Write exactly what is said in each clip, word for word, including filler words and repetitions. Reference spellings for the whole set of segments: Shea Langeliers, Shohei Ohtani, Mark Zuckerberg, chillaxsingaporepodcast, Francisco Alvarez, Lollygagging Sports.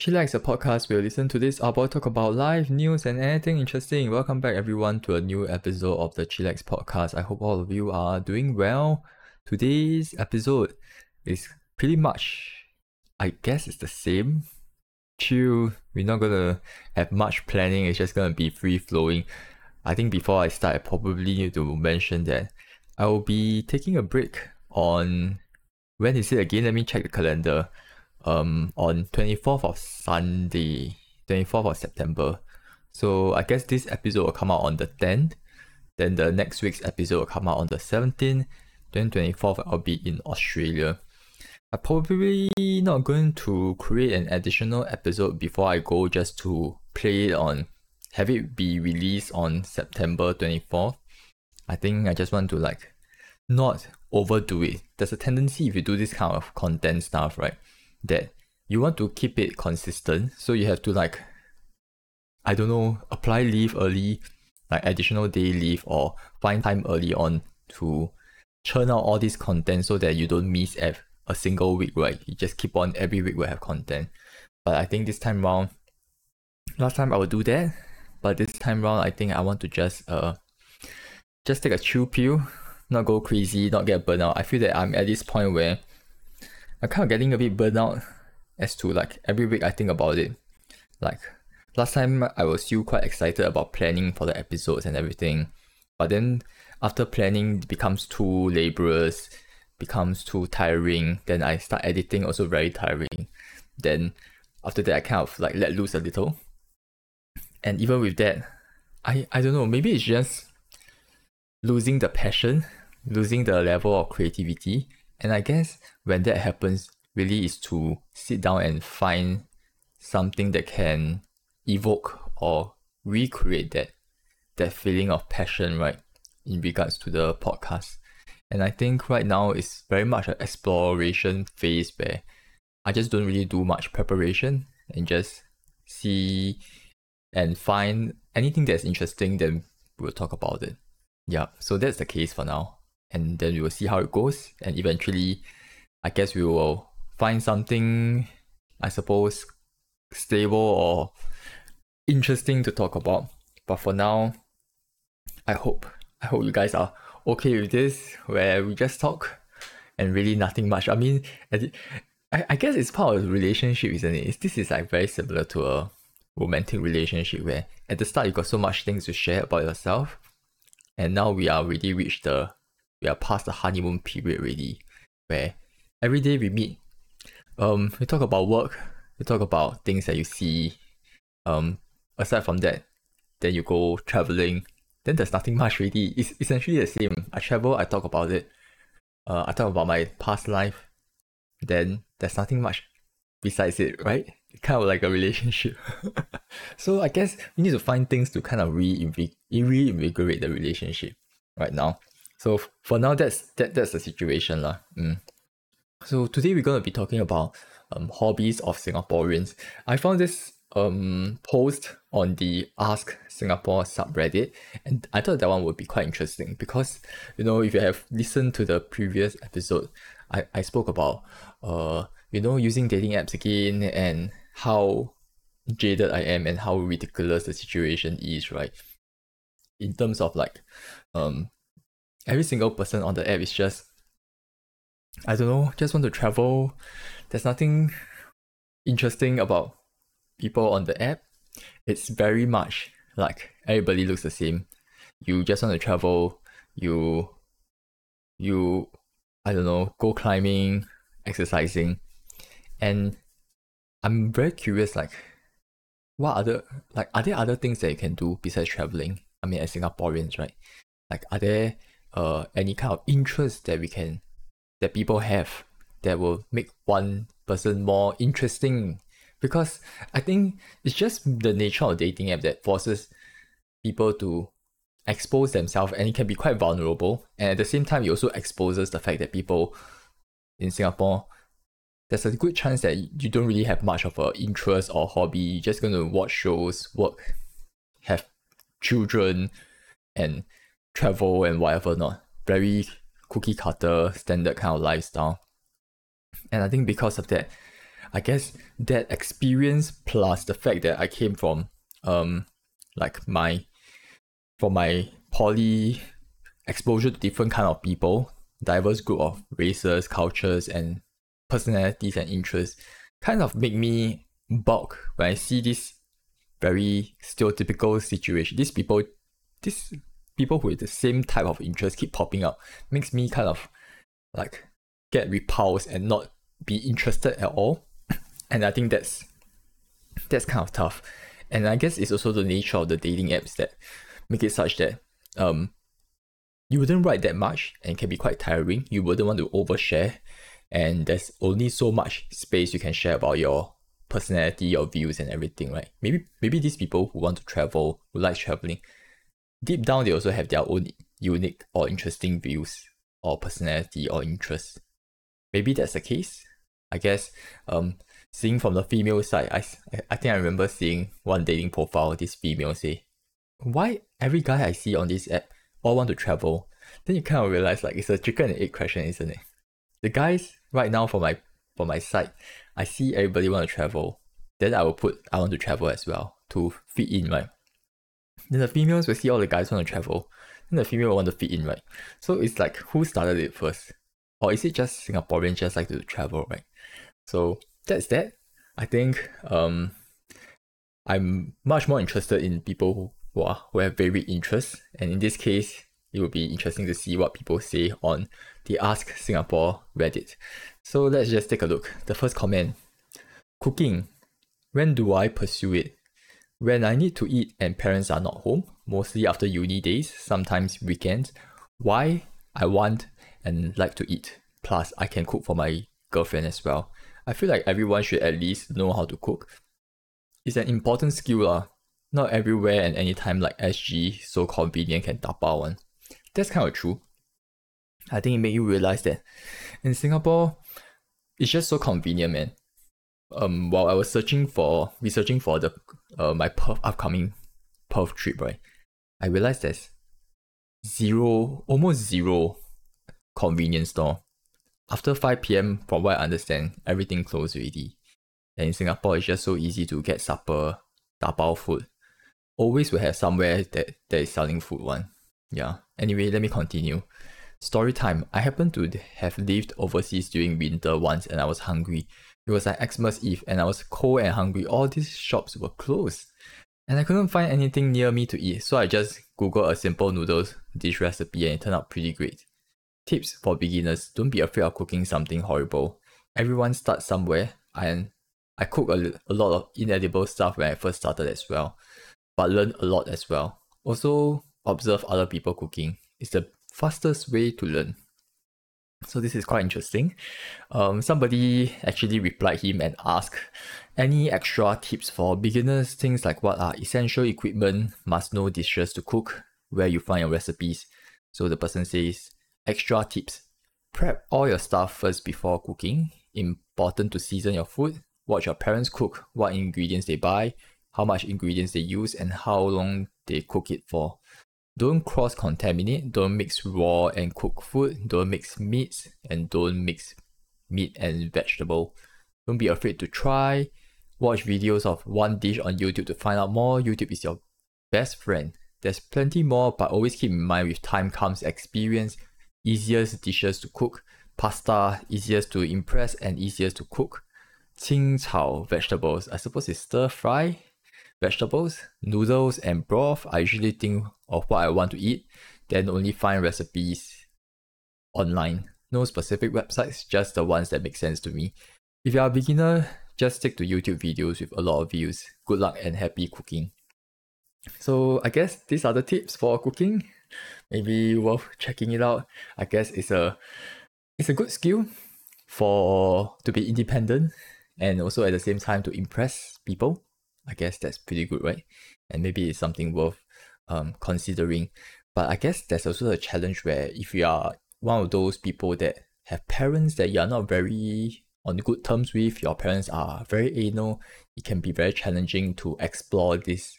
Chillax, a podcast where you listen to this, our boy talk about life, news, and anything interesting. Welcome back, everyone, to a new episode of the Chillax podcast. I hope all of you are doing well. Today's episode is pretty much, I guess, it's the same. Chill. We're not gonna have much planning. It's just gonna be free flowing. I think before I start, I probably need to mention that I will be taking a break on when is it again? Let me check the calendar. Um, on twenty-fourth of Sunday, twenty-fourth of September. So I guess this episode will come out on the tenth. Then the next week's episode will come out on the seventeenth. Then twenty-fourth, I'll be in Australia. I'm probably not going to create an additional episode before I go, just to play it on, have it be released on September twenty-fourth. I think I just want to like not overdo it. There's a tendency if you do this kind of content stuff, right? That you want to keep it consistent, so you have to like, I don't know, apply leave early, like additional day leave, or find time early on to churn out all this content so that you don't miss a single week, right? You just keep on, every week we'll have content. But I think this time round, last time I would do that, but this time round I think I want to just uh just take a chill pill, not go crazy, not get burnt out. I feel that I'm at this point where I'm kind of getting a bit burnt out as to like every week I think about it. Like last time I was still quite excited about planning for the episodes and everything, but then after planning it becomes too laborious, becomes too tiring. Then I start editing, also very tiring. Then after that I kind of like let loose a little. And even with that, I, I don't know, maybe it's just losing the passion, losing the level of creativity. And I guess when that happens, really is to sit down and find something that can evoke or recreate that that feeling of passion, right, in regards to the podcast. And I think right now is very much an exploration phase where I just don't really do much preparation and just see and find anything that's interesting, then we'll talk about it. Yeah, so that's the case for now. And then we will see how it goes, and eventually I guess we will find something, I suppose, stable or interesting to talk about. But for now, I hope I hope you guys are okay with this, where we just talk and really nothing much. I mean, I, I guess it's part of a relationship, isn't it? It's, this is like very similar to a romantic relationship where at the start you got so much things to share about yourself, and now we are already reached the We are past the honeymoon period already, where every day we meet, um, we talk about work, we talk about things that you see. Um, aside from that, then you go traveling. Then there's nothing much really. It's essentially the same. I travel, I talk about it. Uh, I talk about my past life. Then there's nothing much besides it, right? It's kind of like a relationship. So I guess we need to find things to kind of reinvig- reinvigorate the relationship right now. So for now, that's that, that's the situation lah. Mm. So today we're gonna be talking about um, hobbies of Singaporeans. I found this um post on the Ask Singapore subreddit, and I thought that one would be quite interesting because, you know, if you have listened to the previous episode, I, I spoke about uh you know using dating apps again and how jaded I am and how ridiculous the situation is, right? In terms of like um. every single person on the app is just, I don't know, just want to travel. There's nothing interesting about people on the app. It's very much like everybody looks the same. You just want to travel. You, you, I don't know, go climbing, exercising. And I'm very curious, like, what other, like, are there other things that you can do besides traveling? I mean, as Singaporeans, right? Like, are there Uh, any kind of interest that we can, that people have, that will make one person more interesting? Because I think it's just the nature of dating app that forces people to expose themselves, and it can be quite vulnerable. And at the same time, it also exposes the fact that people in Singapore, there's a good chance that you don't really have much of an interest or hobby. You're just going to watch shows, work, have children, and travel and whatever not. Very cookie cutter standard kind of lifestyle. And I think because of that, I guess that experience plus the fact that I came from um like my from my poly exposure to different kind of people, diverse group of races, cultures, and personalities and interests, kind of make me balk when I see this very stereotypical situation. These people, these people with the same type of interest keep popping up, makes me kind of like get repulsed and not be interested at all. And I think that's that's kind of tough. And I guess it's also the nature of the dating apps that make it such that um you wouldn't write that much and it can be quite tiring. You wouldn't want to overshare, and there's only so much space you can share about your personality, your views and everything, right? Maybe maybe these people who want to travel, who like traveling, deep down they also have their own unique or interesting views or personality or interests. Maybe that's the case. I guess um seeing from the female side, I, I think I remember seeing one dating profile, this female say, why every guy I see on this app all want to travel? Then you kind of realize like it's a chicken and egg question, isn't it? The guys right now for my for my side, I see everybody want to travel, then I will put I want to travel as well to fit in, right? Then the females will see all the guys want to travel, then the female will want to fit in, right? So it's like, who started it first? Or is it just Singaporeans just like to travel, right? So that's that. I think um I'm much more interested in people who who have varied interests, and in this case it would be interesting to see what people say on the Ask Singapore Reddit. So let's just take a look. The first comment: cooking, when do I pursue it? When I need to eat and parents are not home, mostly after uni days, sometimes weekends. Why? I want and like to eat, plus I can cook for my girlfriend as well. I feel like everyone should at least know how to cook. It's an important skill lah. Not everywhere and anytime like S G so convenient can tapao one. That's kind of true. I think it made you realize that in Singapore, it's just so convenient, man. Um, while I was searching for researching for the uh, my Perth, upcoming Perth trip, right, I realized there's zero, almost zero convenience store. After five p.m, from what I understand, everything closed already. And in Singapore, it's just so easy to get supper, tapao food. Always will have somewhere that, that is selling food one. Yeah. Anyway, let me continue. Story time. I happened to have lived overseas during winter once and I was hungry. It was like Xmas Eve and I was cold and hungry. All these shops were closed. And I couldn't find anything near me to eat. So I just googled a simple noodles dish recipe and it turned out pretty great. Tips for beginners. Don't be afraid of cooking something horrible. Everyone starts somewhere, and I cooked a, a lot of inedible stuff when I first started as well. But learned a lot as well. Also, observe other people cooking. It's the fastest way to learn. So this is quite interesting. Um, somebody actually replied him and asked, any extra tips for beginners? Things like what are essential equipment, must know dishes to cook, where you find your recipes. So the person says, extra tips. Prep all your stuff first before cooking. Important to season your food. Watch your parents cook, what ingredients they buy, how much ingredients they use, and how long they cook it for. Don't cross-contaminate, don't mix raw and cooked food, don't mix meats, and don't mix meat and vegetable. Don't be afraid to try. Watch videos of one dish on YouTube to find out more. YouTube is your best friend. There's plenty more, but always keep in mind with time comes experience, easiest dishes to cook, pasta, easiest to impress and easiest to cook. Qing Chao vegetables, I suppose it's stir fry. Vegetables, noodles and broth. I usually think of what I want to eat, then only find recipes online. No specific websites, just the ones that make sense to me. If you are a beginner, just stick to YouTube videos with a lot of views. Good luck and happy cooking. So I guess these are the tips for cooking. Maybe worth checking it out. I guess it's a it's a good skill for to be independent and also at the same time to impress people. I guess that's pretty good, right? And maybe it's something worth um, considering. But I guess there's also a challenge where if you are one of those people that have parents that you are not very on good terms with, your parents are very anal, it can be very challenging to explore this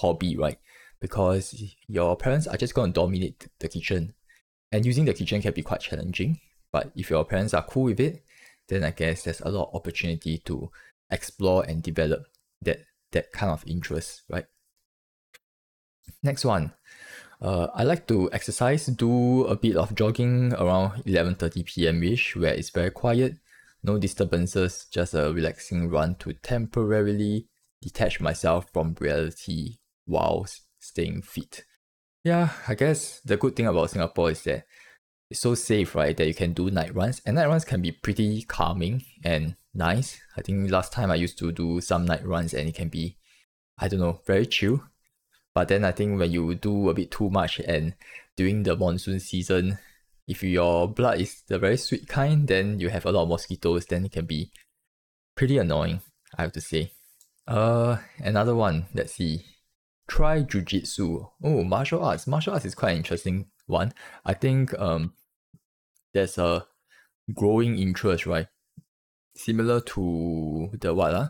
hobby, right? Because your parents are just going to dominate the kitchen. And using the kitchen can be quite challenging. But if your parents are cool with it, then I guess there's a lot of opportunity to explore and develop that that kind of interest, right? Next one, uh, I like to exercise, do a bit of jogging around eleven thirty p m-ish, where it's very quiet, no disturbances, just a relaxing run to temporarily detach myself from reality while staying fit. Yeah, I guess the good thing about Singapore is that it's so safe, right, that you can do night runs, and night runs can be pretty calming and nice. I think last time I used to do some night runs and it can be, I don't know, very chill. But then I think when you do a bit too much and during the monsoon season, if your blood is the very sweet kind, then you have a lot of mosquitoes, then it can be pretty annoying, I have to say. Uh, another one, let's see. Try jujitsu. Oh, martial arts. Martial arts is quite an interesting one. I think um, there's a growing interest, right? Similar to the what? Uh?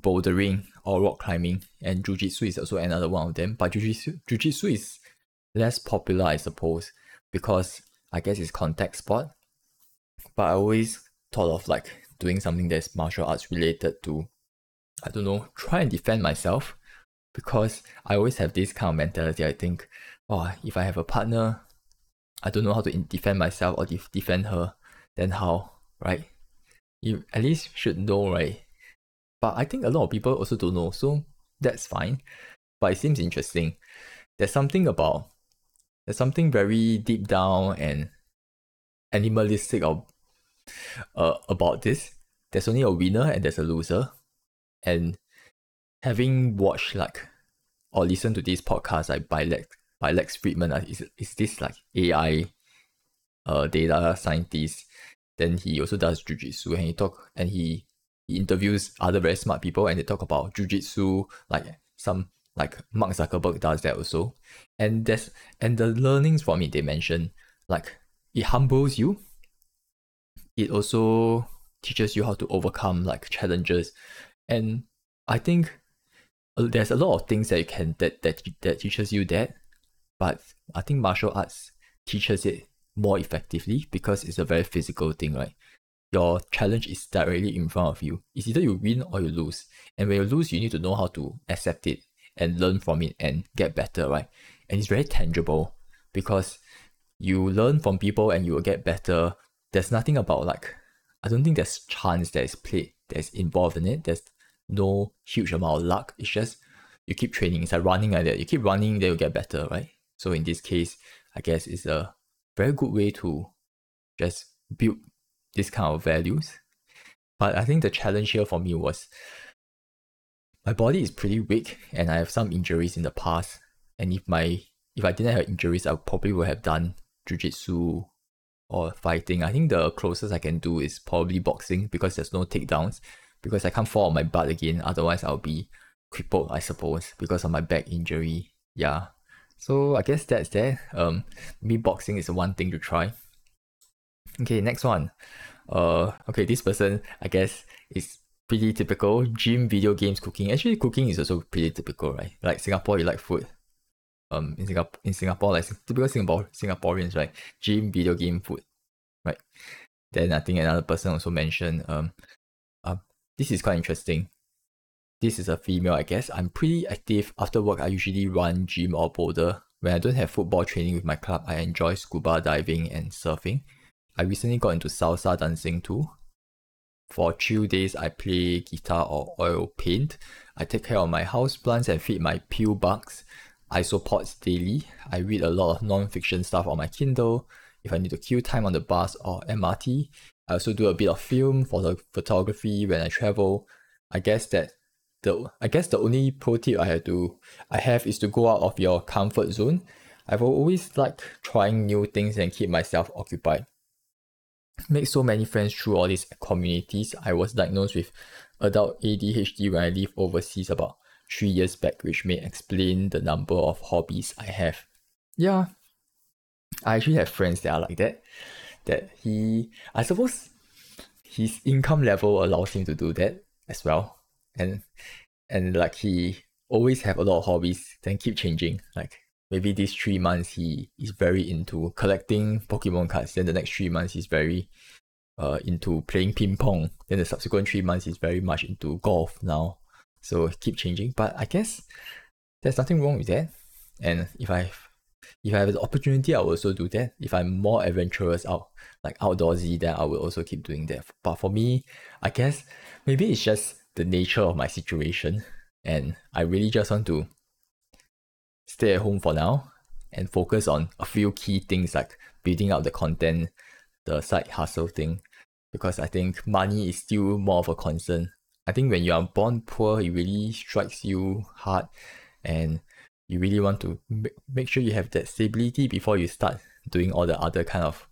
Bouldering or rock climbing, and jujitsu is also another one of them. But jujitsu, jujitsu is less popular, I suppose, because I guess it's contact sport. But I always thought of like doing something that's martial arts related to, I don't know, try and defend myself, because I always have this kind of mentality. I think, oh, if I have a partner, I don't know how to defend myself or def- defend her, then how, right? You at least should know, right? But I think a lot of people also don't know, so that's fine. But it seems interesting. There's something about, there's something very deep down and animalistic of, uh, about this. There's only a winner and there's a loser. And having watched like or listened to this podcast like by Lex by Lex Fridman, is is this like A I uh, data scientist? Then he also does jujitsu, and he talk and he. He interviews other very smart people and they talk about jujitsu, like some like Mark Zuckerberg does that also. And there's and the learnings from it, they mention like it humbles you. It also teaches you how to overcome like challenges, and I think there's a lot of things that you can that that that teaches you that. But I think martial arts teaches it more effectively because it's a very physical thing, right? Your challenge is directly in front of you. It's either you win or you lose. And when you lose, you need to know how to accept it and learn from it and get better, right? And it's very tangible because you learn from people and you will get better. There's nothing about like, I don't think there's chance that is played, that is involved in it. There's no huge amount of luck. It's just you keep training. It's like running like that. You keep running, then you get better, right? So in this case, I guess it's a very good way to just build this kind of values. But I think the challenge here for me was my body is pretty weak and I have some injuries in the past, and if my if I didn't have injuries, I probably would have done jiu-jitsu or fighting. I think the closest I can do is probably boxing, because there's no takedowns, because I can't fall on my butt again, otherwise I'll be crippled, I suppose, because of my back injury. Yeah, so I guess that's that. Um, maybe boxing is one thing to try. Okay, next one. Uh, okay, this person, I guess, is pretty typical. Gym, video games, cooking. Actually, cooking is also pretty typical, right? Like Singapore, you like food. Um, in Singapore, in Singapore, like typical Singapore Singaporeans, right? Gym, video game, food, right? Then I think another person also mentioned. Um, uh, this is quite interesting. This is a female, I guess. I'm pretty active after work. I usually run, gym, or boulder. When I don't have football training with my club, I enjoy scuba diving and surfing. I recently got into salsa dancing too. For chill days, I play guitar or oil paint. I take care of my house plants and feed my peel bugs. Isopods daily. I read a lot of non-fiction stuff on my Kindle if I need to kill time on the bus or M R T. I also do a bit of film for the photography when I travel. I guess that the I guess the only pro tip I have to I have is to go out of your comfort zone. I've always liked trying new things and keep myself occupied. Make so many friends through all these communities. I was diagnosed with adult A D H D when I lived overseas about three years back, which may explain the number of hobbies I have. Yeah, I actually have friends that are like that. That he, I suppose, his income level allows him to do that as well. And and like he always have a lot of hobbies, then keep changing. Like maybe these three months he is very into collecting Pokemon cards. Then the next three months he's very uh, into playing ping pong. Then the subsequent three months is very much into golf now. So keep changing. But I guess there's nothing wrong with that. And if I if I have the opportunity, I will also do that. If I'm more adventurous, out like outdoorsy, then I will also keep doing that. But for me, I guess maybe it's just the nature of my situation. And I really just want to stay at home for now and focus on a few key things like building out the content, the side hustle thing, because I think money is still more of a concern. I think when you are born poor, it really strikes you hard, and you really want to make sure you have that stability before you start doing all the other kind of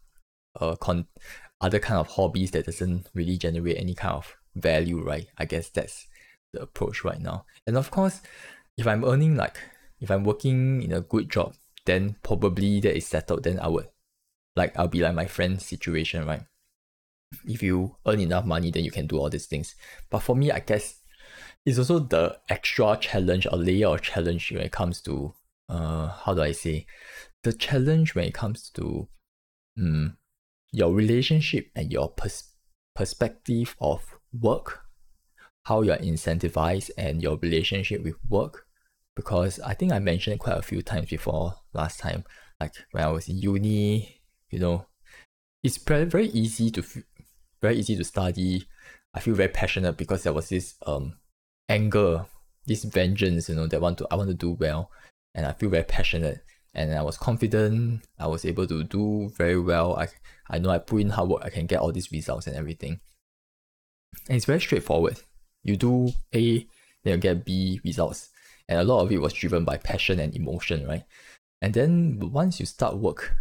uh, con- other kind of hobbies that doesn't really generate any kind of value, right? I guess that's the approach right now. And of course, if I'm earning like if I'm working in a good job, then probably that is settled. Then I would like I'll be like my friend's situation, right? If you earn enough money, then you can do all these things. But for me, I guess it's also the extra challenge or layer of challenge when it comes to uh how do I say the challenge when it comes to um your relationship and your pers- perspective of work, how you're incentivized and your relationship with work. Because I think I mentioned quite a few times before last time, like when I was in uni, you know, it's very very easy to very easy to study. I feel very passionate because there was this um anger, this vengeance, you know, that want to I want to do well, and I feel very passionate, and I was confident. I was able to do very well. I I know I put in hard work, I can get all these results and everything. And it's very straightforward. You do A, then you get B results, and a lot of it was driven by passion and emotion, right? And then once you start work,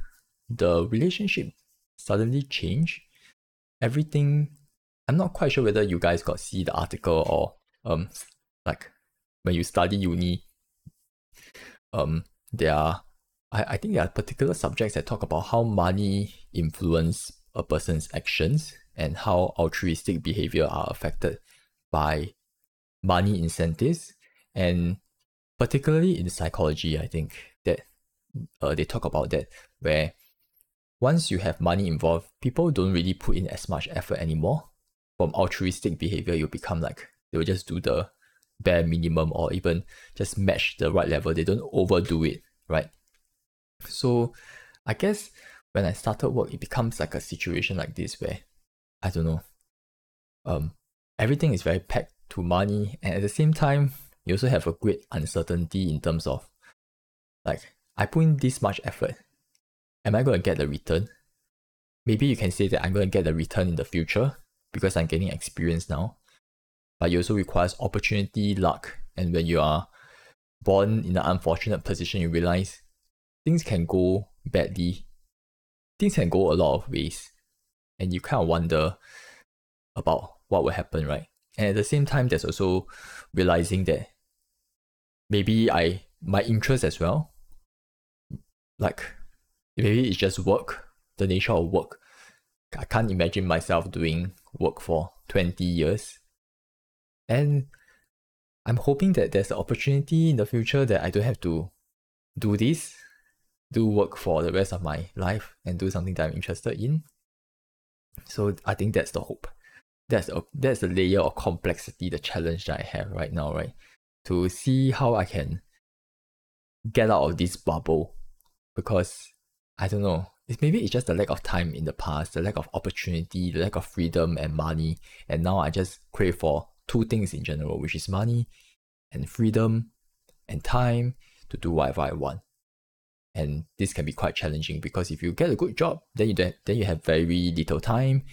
the relationship suddenly change. Everything. I'm not quite sure whether you guys got see the article or. Um, like when you study uni, um, there are I, I think there are particular subjects that talk about how money influence a person's actions and how altruistic behavior are affected by money incentives, and particularly in psychology, I think that uh, they talk about that where once you have money involved, people don't really put in as much effort anymore. From altruistic behavior, you become like they will just do the bare minimum or even just match the right level. They don't overdo it, right? So I guess when I started work, it becomes like a situation like this where, I don't know, um, everything is very packed to money. And at the same time, you also have a great uncertainty in terms of, like, I put in this much effort. Am I going to get the return? Maybe you can say that I'm going to get the return in the future because I'm getting experience now. But it also requires opportunity, luck, and when you are born in an unfortunate position, you realize things can go badly. Things can go a lot of ways, and you kind of wonder about what will happen, right? And at the same time, there's also realizing that maybe I my interest as well, like maybe it's just work, the nature of work. I can't imagine myself doing work for twenty years. And I'm hoping that there's an opportunity in the future that I don't have to do this, do work for the rest of my life and do something that I'm interested in. So I think that's the hope. That's a, that's the layer of complexity, the challenge that I have right now, right? To see how I can get out of this bubble, because I don't know. It's maybe it's just the lack of time in the past, the lack of opportunity, the lack of freedom and money. And now I just crave for two things in general, which is money and freedom and time to do whatever I want. And this can be quite challenging because if you get a good job, then you don't, then you have very little time,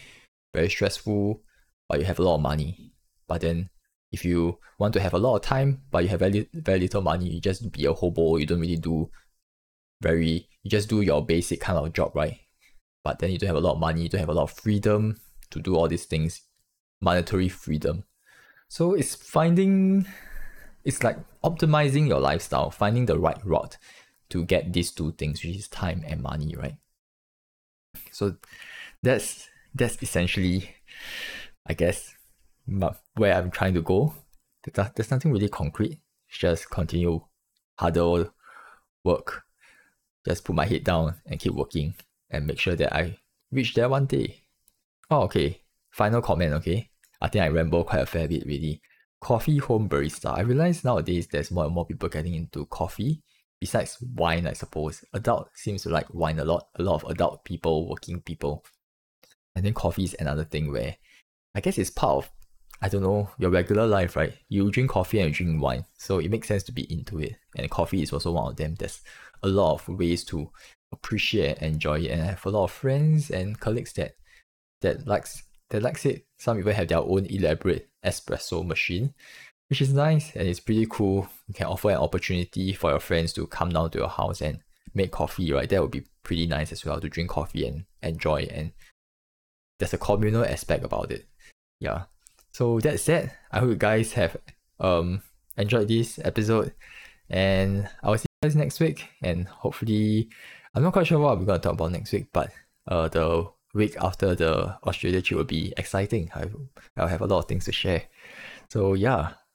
very stressful, but you have a lot of money. But then if you want to have a lot of time, but you have very, very little money, you just be a hobo, you don't really do very, you just do your basic kind of job, right? But then you don't have a lot of money, you don't have a lot of freedom to do all these things, monetary freedom. So it's finding, it's like optimizing your lifestyle, finding the right route to get these two things, which is time and money, right? So that's that's essentially, I guess, where I'm trying to go. There's nothing really concrete. It's just continue, huddle, work. Just put my head down and keep working and make sure that I reach there one day. Oh, okay. Final comment, okay? I think I rambled quite a fair bit, really. Coffee home barista. I realize nowadays there's more and more people getting into coffee. Besides wine, I suppose. Adult seems to like wine a lot. A lot of adult people, working people. And then coffee is another thing where I guess it's part of, I don't know, your regular life, right? You drink coffee and you drink wine. So it makes sense to be into it. And coffee is also one of them. There's a lot of ways to appreciate and enjoy it. And I have a lot of friends and colleagues that that likes that likes it. Some people have their own elaborate espresso machine, which is nice and it's pretty cool. You can offer an opportunity for your friends to come down to your house and make coffee, right? That would be pretty nice as well, to drink coffee and enjoy it. And there's a communal aspect about it. Yeah. So that's that. I hope you guys have um enjoyed this episode. And I will see you guys next week. And hopefully, I'm not quite sure what we're going to talk about next week, but uh, the week after the Australia trip will be exciting. I, I'll have a lot of things to share. So yeah.